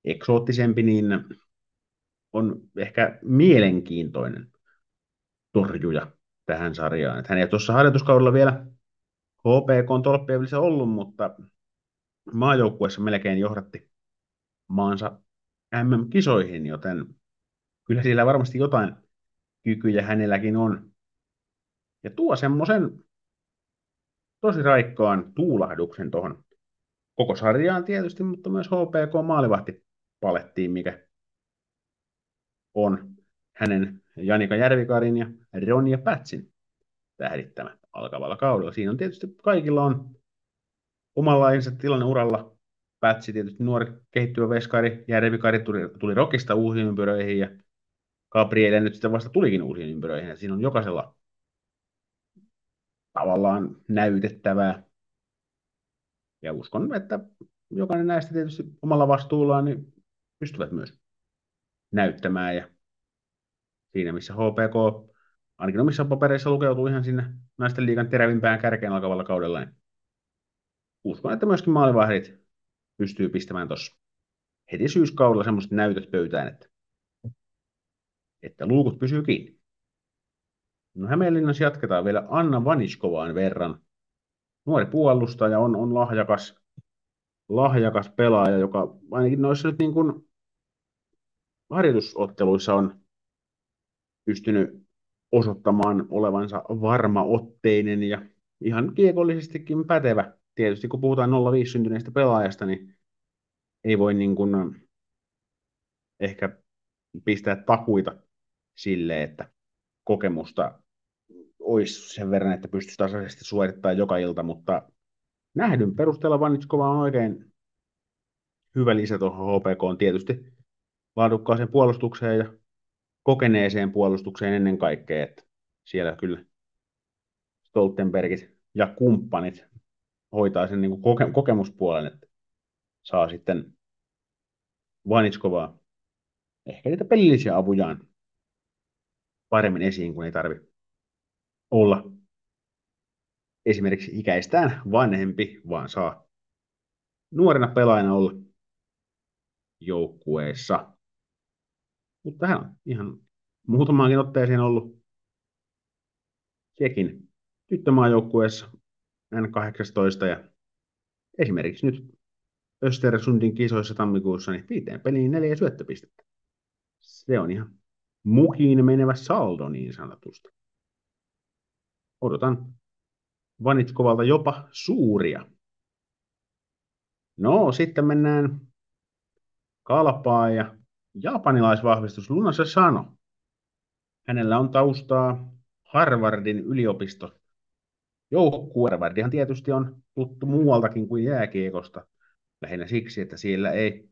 eksoottisempi, niin on ehkä mielenkiintoinen torjuja tähän sarjaan. Että hän ei tuossa harjoituskaudella vielä H P K:n tolppien välissä ollut, mutta maajoukkuessa melkein johdatti maansa M M-kisoihin, joten kyllä siellä varmasti jotain kykyjä hänelläkin on. Ja tuo semmoisen tosi raikkaan tuulahduksen tuohon koko sarjaan tietysti, mutta myös H P K-maalivahtipaletti, mikä on hänen Janika Järvikaarin ja Ronja Pätsin tähdittämä alkavalla kaudella. Siinä on tietysti kaikilla on omanlainsa tilanne uralla. Pätsi tietysti nuori kehittyvä veskari, Järvikaari tuli, tuli Rokista uusiin ympyröihin ja Gabriele nyt sitten vasta tulikin uusiin ympyröihin. Ja siinä on jokaisella tavallaan näytettävää. Ja uskon, että jokainen näistä tietysti omalla vastuullaan niin pystyvät myös näyttämään. Ja siinä missä H P K, ainakin omissa papereissa lukeutuu ihan sinne naisten liigan terävimpään kärkeen alkavalla kaudella, niin uskon, että myöskin maalivahdit pystyy pistämään tuossa heti syyskaudella semmoiset näytöt pöytään, että, että luukut pysyy kiinni. No Hämeenlinnassa jatketaan vielä Anna Vanitskovaan verran. Nuori puolustaja on, on lahjakas, lahjakas pelaaja, joka ainakin noissa nyt niin kuin harjoitusotteluissa on pystynyt osoittamaan olevansa varmaotteinen ja ihan kiekollisestikin pätevä. Tietysti kun puhutaan nolla viisi syntyneestä pelaajasta, niin ei voi niin kuin ehkä pistää takuita sille, että kokemusta olisi sen verran, että pystyisi tasaisesti suorittamaan joka ilta, mutta nähdyn perusteella Vanitskova on oikein hyvä lisä tuohon H P K:n tietysti laadukkaaseen puolustukseen ja kokeneeseen puolustukseen ennen kaikkea, että siellä kyllä Stoltenbergit ja kumppanit hoitaa sen niin kuin koke- kokemuspuolen, että saa sitten Vanitskovaa ehkä niitä pelillisiä avujaan paremmin esiin, kun ei tarvitse olla esimerkiksi ikäistään vanhempi, vaan saa nuorena pelaajana olla joukkueessa. Mutta hän on ihan muutamaankin otteeseen ollut Tsekin tyttömaajoukkueessa N kahdeksantoista ja esimerkiksi nyt Östersundin kisoissa tammikuussa niin viiteen peliin neljä syöttöpistettä. Se on ihan mukiin menevä saldo niin sanotusta. Odotan Vanitskovalta jopa suuria. No, sitten mennään kalpaan ja japanilaisvahvistus Lunase Sano. Hänellä on taustaa Harvardin yliopisto. Joukkueverdihan tietysti on tuttu muualtakin kuin jääkiekosta. lähinnä siksi, että siellä ei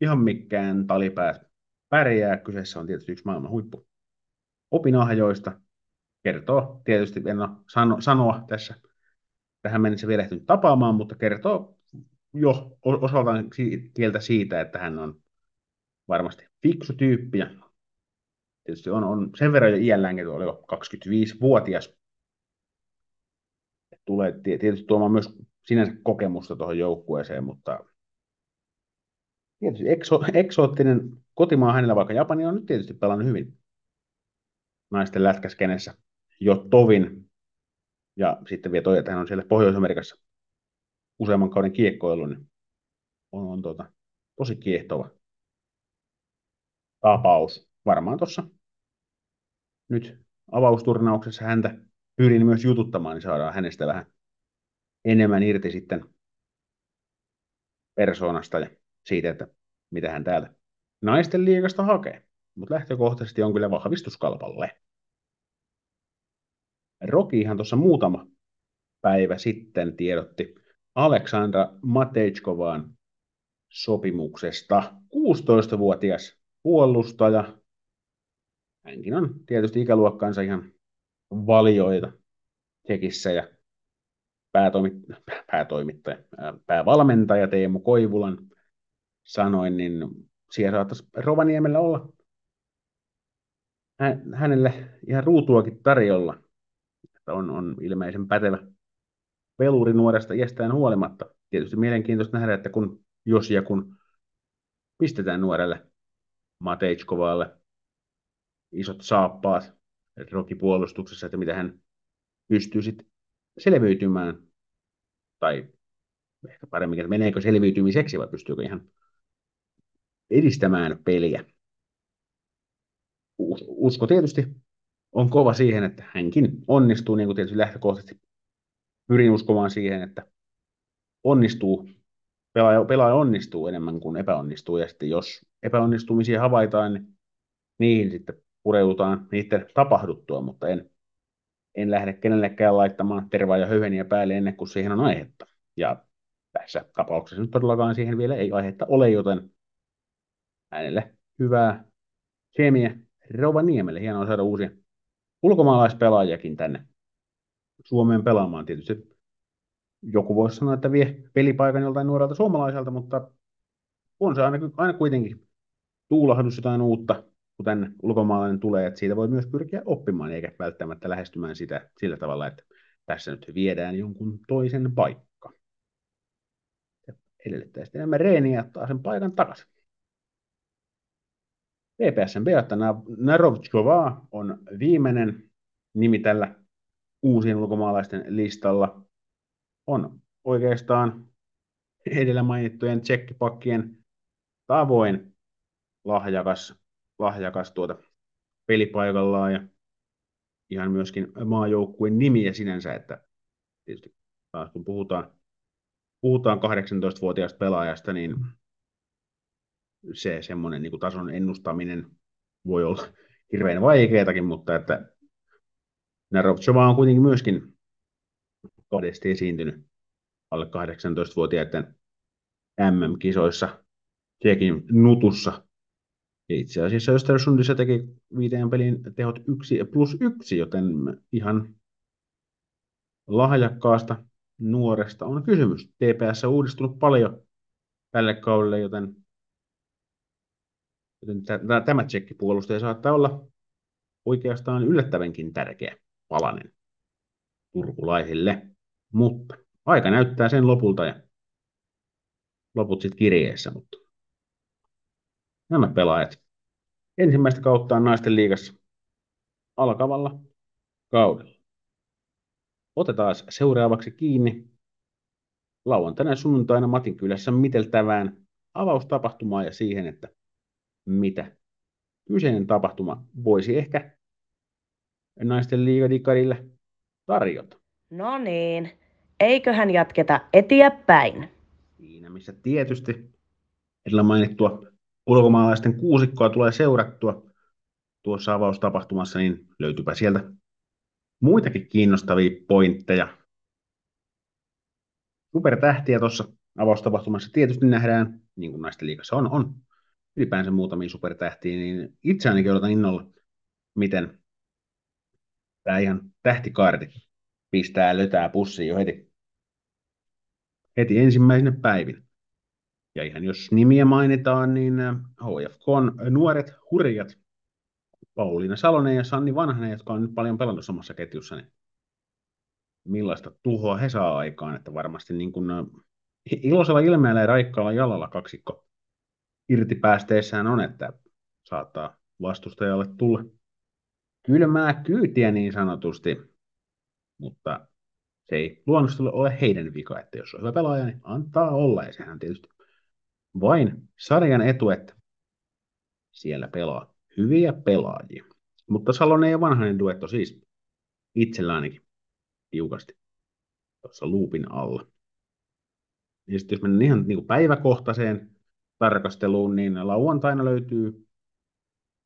ihan mikään talipää pärjää. Kyseessä on tietysti yksi maailman huippu opinahjoista. Kertoo, tietysti en ole sano, sanoa tässä tähän mennessä vielä ehtinyt tapaamaan, mutta kertoo jo osaltaan kieltä siitä, että hän on varmasti fiksu tyyppi. Tietysti on, on sen verran jo iälläänkin, oli jo kaksikymmentäviisivuotias. Tulee tietysti tuomaan myös sinänsä kokemusta tuohon joukkueeseen, mutta tietysti ekso, eksoottinen kotimaa hänellä, vaikka Japani on nyt tietysti pelannut hyvin naisten lätkäskenessä jo tovin. Ja sitten vielä toi, että hän on siellä Pohjois-Amerikassa useamman kauden kiekkoilu, niin on, on tuota, tosi kiehtova tapaus. Varmaan tuossa nyt avausturnauksessa häntä pyrin myös jututtamaan, niin saadaan hänestä vähän enemmän irti sitten persoonasta ja siitä, että mitä hän täältä naisten liigasta hakee. Mutta lähtökohtaisesti on kyllä vahvistuskalpalle. Rokihan tuossa muutama päivä sitten tiedotti Aleksandra Matejkovaan sopimuksesta. kuusitoistavuotias puolustaja. Hänkin on tietysti ikäluokkansa ihan valioita Tsekissä ja päätoimittaja, päätoimittaja, päävalmentaja Teemu Koivulan sanoin, niin siellä saattaisi Rovaniemellä olla hänelle ihan ruutuakin tarjolla. On, on ilmeisen pätevä peluri nuoresta iästään huolimatta. Tietysti mielenkiintoista nähdä, että kun, jos ja kun pistetään nuorelle Matejkovalle isot saappaat rokipuolustuksessa, että mitä hän pystyy sitten selviytymään, tai ehkä paremmin, että meneekö selviytymiseksi vai pystyykö ihan edistämään peliä. Usko tietysti on kova siihen, että hänkin onnistuu, niin kuin tietysti lähtökohtaisesti pyrin uskomaan siihen, että onnistuu, pelaaja, pelaaja onnistuu enemmän kuin epäonnistuu, ja sitten jos epäonnistumisia havaitaan, niin niihin sitten pureudutaan niiden tapahduttua, mutta en, en lähde kenellekään laittamaan tervaa ja höyheniä päälle ennen kuin siihen on aihetta. Ja tässä tapauksessa nyt todellakaan siihen vielä ei aihetta ole, joten hänelle hyvää seemiä Rovaniemelle. Hienoa saada uusia ulkomaalaispelaajakin tänne Suomeen pelaamaan. Tietysti joku voisi sanoa, että vie pelipaikan joltain nuorelta suomalaiselta, mutta on se aina, aina kuitenkin tuulahdus jotain uutta, kun tänne ulkomaalainen tulee, että siitä voi myös pyrkiä oppimaan, eikä välttämättä lähestymään sitä sillä tavalla, että tässä nyt viedään jonkun toisen paikka. Edellyttää sitten enemmän reeniä ottaa sen paikan takaisin. T P S:n Beata Narovčková on viimeinen nimi tällä uusien ulkomaalaisten listalla. On oikeastaan edellä mainittujen tsekkipakkien tavoin lahjakas, lahjakas tuota pelipaikallaan ja ihan myöskin maajoukkueen nimiä sinänsä, että tietysti taas kun puhutaan, puhutaan kahdeksantoistavuotiaasta pelaajasta, niin se semmoinen niin kuin tason ennustaminen voi olla hirveän vaikeatakin, mutta että Narovčová on kuitenkin myöskin kahdesti esiintynyt alle kahdeksantoistavuotiaiden M M-kisoissa Tsekin nutussa. Itse asiassa Östersundissa teki viiteen pelin tehot yksi plus yksi, joten ihan lahjakkaasta nuoresta on kysymys. T P S on uudistunut paljon tälle kaudelle, joten tämä tsekkipuolustaja saattaa olla oikeastaan yllättävänkin tärkeä palanen turkulaisille, mutta aika näyttää sen lopulta ja loput sitten kirjeessä, mutta nämä pelaajat ensimmäistä kauttaan naisten liigassa alkavalla kaudella. Otetaan seuraavaksi kiinni lauantaina sunnuntaina Matinkylässä miteltävään avaustapahtumaan ja siihen, että mitä kyseinen tapahtuma voisi ehkä naisten liigadikarille tarjota. No niin, eiköhän jatketa eteenpäin. Siinä missä tietysti edellä mainittua ulkomaalaisten kuusikkoa tulee seurattua tuossa avaustapahtumassa, niin löytyypä sieltä muitakin kiinnostavia pointteja. Supertähtiä tuossa avaustapahtumassa tietysti nähdään, niin kuin naisten liigassa on, on ylipäänsä muutamia supertähtiä, niin itse ainakin odotan innolla, miten tämä ihan tähtikaarti pistää lötää pussiin jo heti, heti ensimmäisenä päivinä. Ja ihan jos nimiä mainitaan, niin H I F K:n nuoret hurjat, Pauliina Salonen ja Sanni Vanhanen, jotka on nyt paljon pelannut samassa ketjussa, niin millaista tuhoa he saa aikaan, että varmasti niin kuin iloisella ilmeellä ja raikkaalla jalalla kaksikko irtipäästeissään on, että saattaa vastustajalle tulla kylmää kyytiä niin sanotusti, mutta se ei luonnollisesti ole heidän vika, että jos on hyvä pelaaja, niin antaa olla, ja sehän on tietysti vain sarjan etu, että siellä pelaa hyviä pelaajia. Mutta Salonen ja Vanhanen duetto siis itsellä ainakin tiukasti tuossa luupin alla. Ja sitten jos mennään ihan niin kuin päiväkohtaiseen tarkasteluun, niin lauantaina löytyy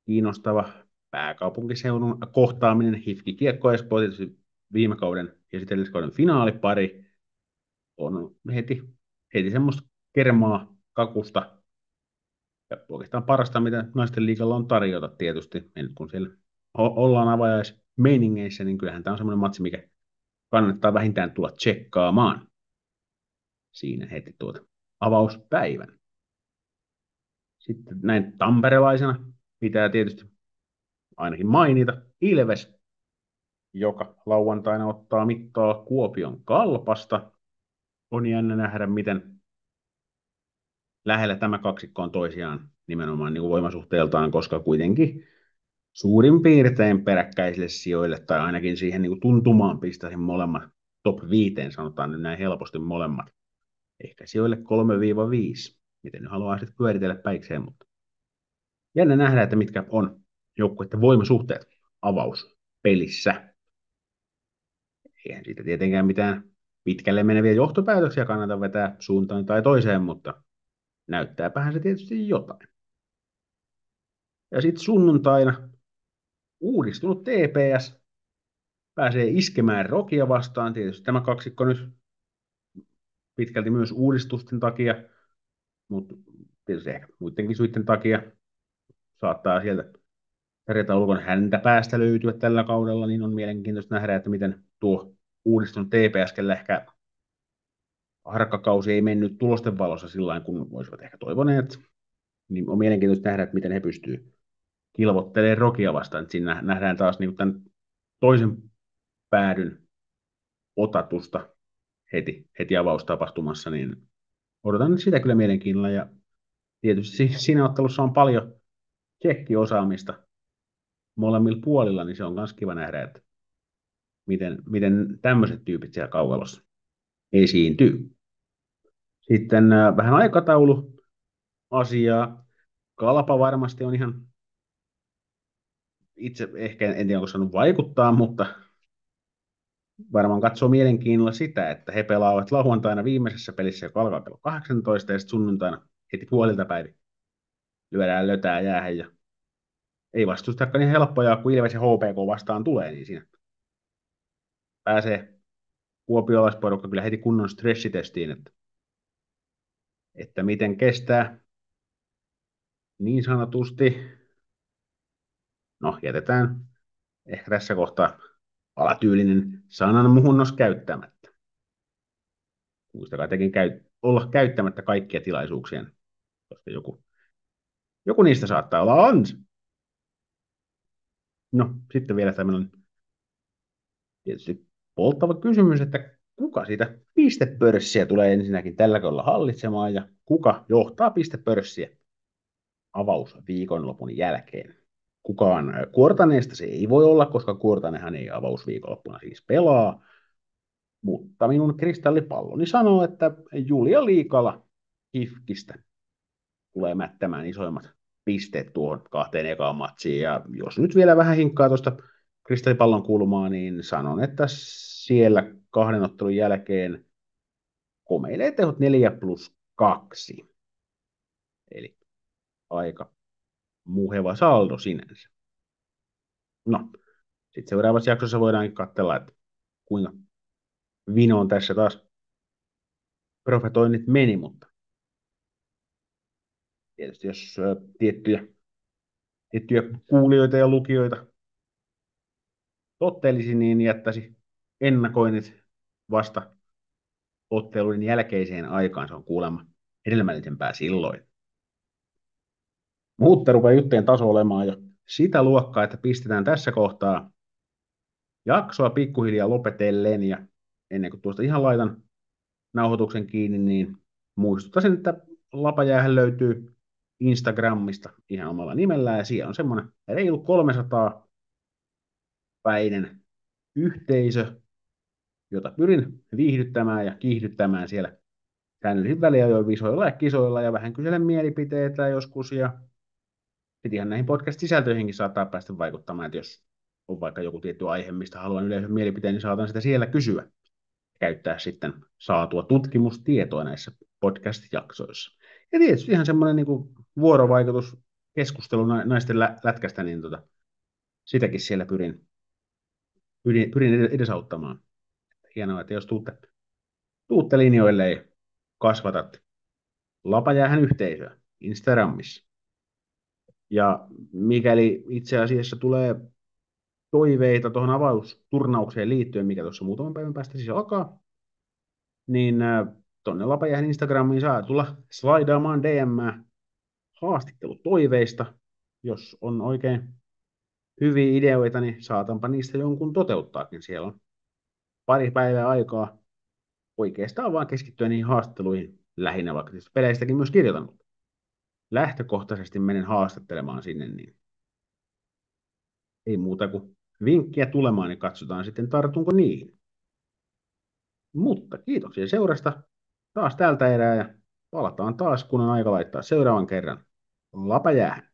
kiinnostava pääkaupunkiseudun kohtaaminen, H I F K Kiekko Espoo, tietysti viime kauden ja sitten edelliskauden finaalipari on heti, heti semmoista kermaa, kakusta ja oikeastaan parasta, mitä naisten liigalla on tarjota tietysti. Ja nyt kun siellä ollaan avajaismeiningeissä, niin kyllähän tämä on semmoinen matsi, mikä kannattaa vähintään tulla tsekkaamaan siinä heti tuota avauspäivän. Sitten näin tamperelaisena pitää tietysti ainakin mainita Ilves, joka lauantaina ottaa mittaa Kuopion Kalpasta. On jännä nähdä, miten lähellä tämä kaksikko on toisiaan nimenomaan niin kuin voimasuhteeltaan, koska kuitenkin suurin piirtein peräkkäisille sijoille, tai ainakin siihen niin kuin tuntumaan pistäisin molemmat top viiteen, sanotaan nyt näin helposti molemmat. Ehkä sijoille kolme viiva viisi, miten nyt haluaa sitten pyöritellä päikseen, mutta jännä nähdä, että mitkä on joukkueiden voimasuhteet avauspelissä. Eihän siitä tietenkään mitään pitkälle meneviä johtopäätöksiä kannata vetää suuntaan tai toiseen, mutta näyttääpähän se tietysti jotain. Ja sitten sunnuntaina uudistunut T P S pääsee iskemään Rokia vastaan. Tietysti tämä kaksikko nyt pitkälti myös uudistusten takia, mutta tietysti ehkä muidenkin syiden takia saattaa sieltä sarjataulukon häntä päästä löytyä tällä kaudella, niin on mielenkiintoista nähdä, että miten tuo uudistunut T P S-kellä ehkä harkkakausi ei mennyt tulosten valossa sillain, kun voisivat ehkä toivoneet, niin on mielenkiintoista nähdä, että miten he pystyvät kilvoittelemaan Rokia vastaan. Että siinä nähdään taas niin kuin tämän toisen päädyn otatusta heti, heti avaustapahtumassa, niin odotan sitä kyllä mielenkiinnolla, ja tietysti siinä ottelussa on paljon tsekkiosaamista molemmilla puolilla, niin se on myös kiva nähdä, että miten, miten tämmöiset tyypit siellä kaukalossa esiintyy. Sitten vähän aikataulu asiaa. Kalpa varmasti on ihan, itse ehkä en tiedä onko saanut vaikuttaa, mutta varmaan katsoo mielenkiinnolla sitä, että he pelaavat lauantaina viimeisessä pelissä, joka alkaa kello kahdeksantoista, ja sitten sunnuntaina heti puolilta päivin lyödään lötää jäähän, ja ei vastustakaan niin helppoja, kun Ilves ja H P K vastaan tulee, niin siinä pääsee kuopiolaisporukka kyllä heti kunnon stressitestiin, että, että miten kestää niin sanotusti. No, jätetään ehkä tässä kohtaa alatyylinen sananmuhunnos käyttämättä. Muistakaa tekin käy, olla käyttämättä kaikkia tilaisuuksia, koska joku, joku niistä saattaa olla ansi. No, sitten vielä tämmöinen tietysti polttava kysymys, että kuka sitä pistepörssiä tulee ensinnäkin tällä kaudella hallitsemaan ja kuka johtaa pistepörssiä avausviikonlopun jälkeen. Kukaan Kuortaneesta se ei voi olla, koska Kuortanehan ei avausviikonloppuna siis pelaa, mutta minun kristallipalloni sanoo, että Julia Liikala H I F K:stä tulee mättämään isoimmat pisteet tuohon kahteen ekaan matsiin, ja jos nyt vielä vähän hinkkaa tuosta kristallipallon kulmaa, niin sanon, että siellä kahden ottelun jälkeen komeilee tehot neljä plus kaksi. Eli aika muheva saldo sinänsä. No, sitten seuraavassa jaksossa voidaankin katsella, että kuinka vino on tässä taas profetoinnit meni, mutta tietysti jos tiettyjä, tiettyjä kuulijoita ja lukijoita tottelisi, niin jättäisi ennakoinnit vasta ottelun jälkeiseen aikaan. Se on kuulemma hedelmällisempää silloin. Mutta rupeaa jutteen taso olemaan jo sitä luokkaa, että pistetään tässä kohtaa jaksoa pikkuhiljaa lopetellen, ja ennen kuin tuosta ihan laitan nauhoituksen kiinni, niin muistuttaisin, että Lapa Jäähän löytyy Instagramista ihan omalla nimellään, ja siellä on semmoinen reilu kolmesataa päinen yhteisö, jota pyrin viihdyttämään ja kiihdyttämään siellä säännöllisin väliajoin visoilla ja kisoilla, ja vähän kyselen mielipiteitä joskus, ja sitten ihan näihin podcast-sisältöihinkin saattaa päästä vaikuttamaan, että jos on vaikka joku tietty aihe, mistä haluan yleisön mielipiteen, niin saatan sitä siellä kysyä. Käyttää sitten saatua tutkimustietoa näissä podcast-jaksoissa. Ja tietysti ihan semmoinen niin kuin vuorovaikutus, keskustelu naisten lä- lätkästä, niin tota, sitäkin siellä pyrin, pyrin, pyrin edesauttamaan. Hienoa, että jos tuutte, tuutte linjoille ja kasvatat Lapa Jäähän yhteisöä Instagramissa. Ja mikäli itse asiassa tulee toiveita tuohon avausturnaukseen liittyen, mikä tuossa muutaman päivän päästä siis alkaa, niin tuonne Lapa Jäähän Instagramiin saa tulla slaidaamaan D M:ää haastattelutoiveista. Jos on oikein hyviä ideoita, niin saatanpa niistä jonkun toteuttaakin. Siellä on pari päivää aikaa oikeastaan vaan keskittyä niihin haastatteluihin lähinnä, vaikka peleistäkin myös kirjoitan. Lähtökohtaisesti menen haastattelemaan sinne, niin ei muuta kuin vinkkiä tulemaan, niin katsotaan sitten tartunko niihin. Mutta kiitoksia seurasta taas tältä erää, ja palataan taas, kun on aika laittaa seuraavan kerran Lapa Jäähän.